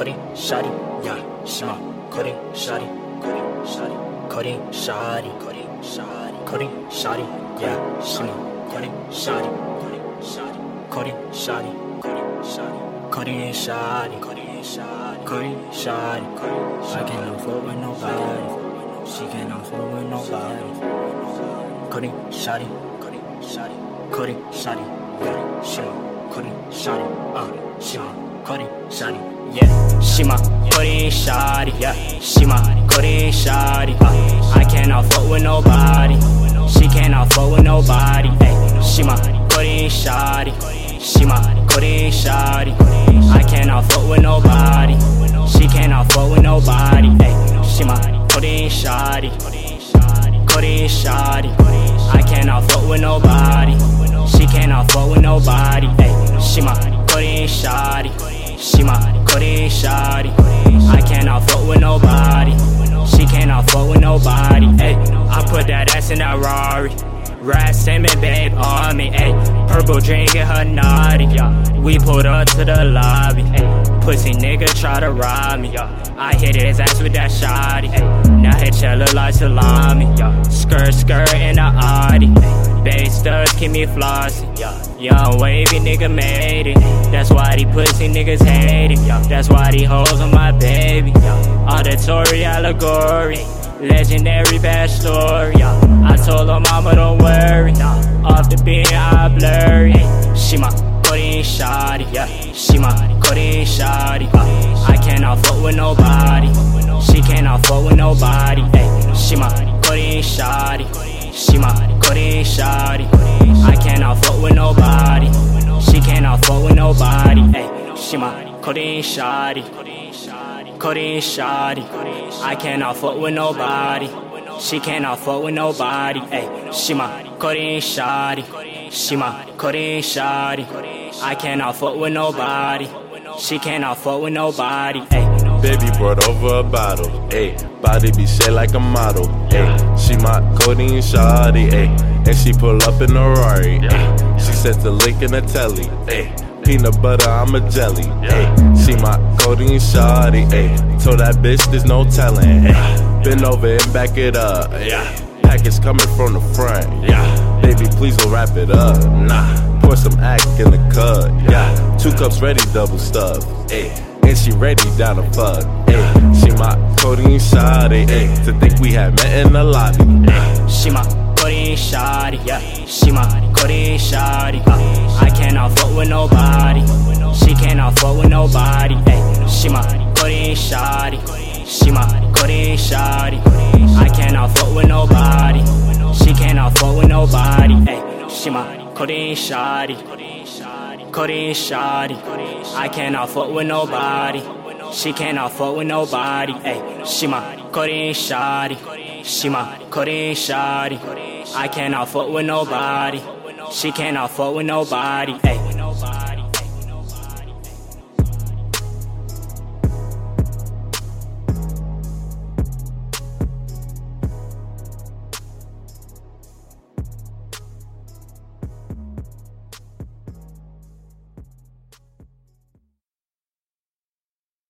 Codeine Shawty, yeah, shima. Codeine Shawty, Codeine Shawty, Codeine Shawty, Codeine Shawty, Codeine Shawty, yeah, shima. Codeine Shawty, Codeine Shawty, Codeine Shawty, Codeine Shawty, Codeine Shawty, Codeine Shawty, Codeine Shawty, Codeine Shawty. I can't fool with nobody. She can't fool with nobody. Codeine Shawty, Codeine Shawty, Codeine Shawty, yeah, shima. Codeine Shawty, shima. Codeine Shawty, yeah, she my Codeine Shawty, yeah, she my Codeine Shawty. I cannot fuck with nobody, she cannot fuck with nobody. Ay, she my Codeine Shawty, she my Codeine Shawty. I cannot fuck with nobody, she cannot fuck with nobody. Ay, she my Codeine Shawty, Codeine Shawty. I cannot fuck with nobody, she cannot fuck with nobody. Ay, she my Codeine Shawty. She my Codeine Shawty. I cannot fuck with nobody, she cannot fuck with nobody. Ay, I put that ass in that Rari, Rassamin babe on me. Ay, purple drink and her naughty. We pulled up to the lobby. Ay, pussy nigga try to rob me. I hit his ass with that shawty. Ay, now his cello like salami. Skirt skirt in the Audi. Bass thugs keep me flossing. Young wavy nigga made it. That's why these pussy niggas hate it. That's why these hoes on my baby. Auditory allegory, legendary bad story. I told her mama don't worry. Off the beat I blurry. She my Codeine Shawty, yeah. She my Codeine Shawty. I cannot fuck with nobody, she cannot fuck with nobody. She my Codeine Shawty. She my Codeine Shawty. I cannot fuck with nobody, she cannot fuck with nobody. Ay, she my Codeine Shawty, Codeine Shawty. I cannot fuck with nobody, she cannot fuck with nobody. Ay, she my Codeine Shawty, she my Codeine Shawty. I cannot fuck with nobody, she cannot fuck with nobody. Ay. Baby brought over a bottle, ayy. Body be shaped like a model, ayy. She my Codeine Shawty, ayy. And she pull up in a Rari, ayy. She set the lick in the telly, ayy. Peanut butter, I'm a jelly, ayy. She my Codeine Shawty, ayy. Told that bitch there's no telling, ayy. Bend over and back it up, ayy. Package coming from the front, yeah. Baby, please don't wrap it up, nah. Pour some act in the cup, yeah. 2 cups ready, double stuff, ayy. And she ready down the fuck, ayy. She my Codeine Shawty, ayy. To think we had met in the lobby, ayy. She my Codeine Shawty, yeah. She my Codeine Shawty. I cannot fuck with nobody, she cannot fuck with nobody. Ayy, she my Codeine Shawty, she my Codeine Shawty. I cannot fuck with nobody, she cannot fuck with nobody. Ayy, she my Codeine Shawty, Codeine Shawty. I cannot fuck with nobody, she cannot fuck with nobody. Ay, she my Codeine Shawty, she my Codeine Shawty. I cannot fuck with nobody, she cannot fuck with nobody. Ay.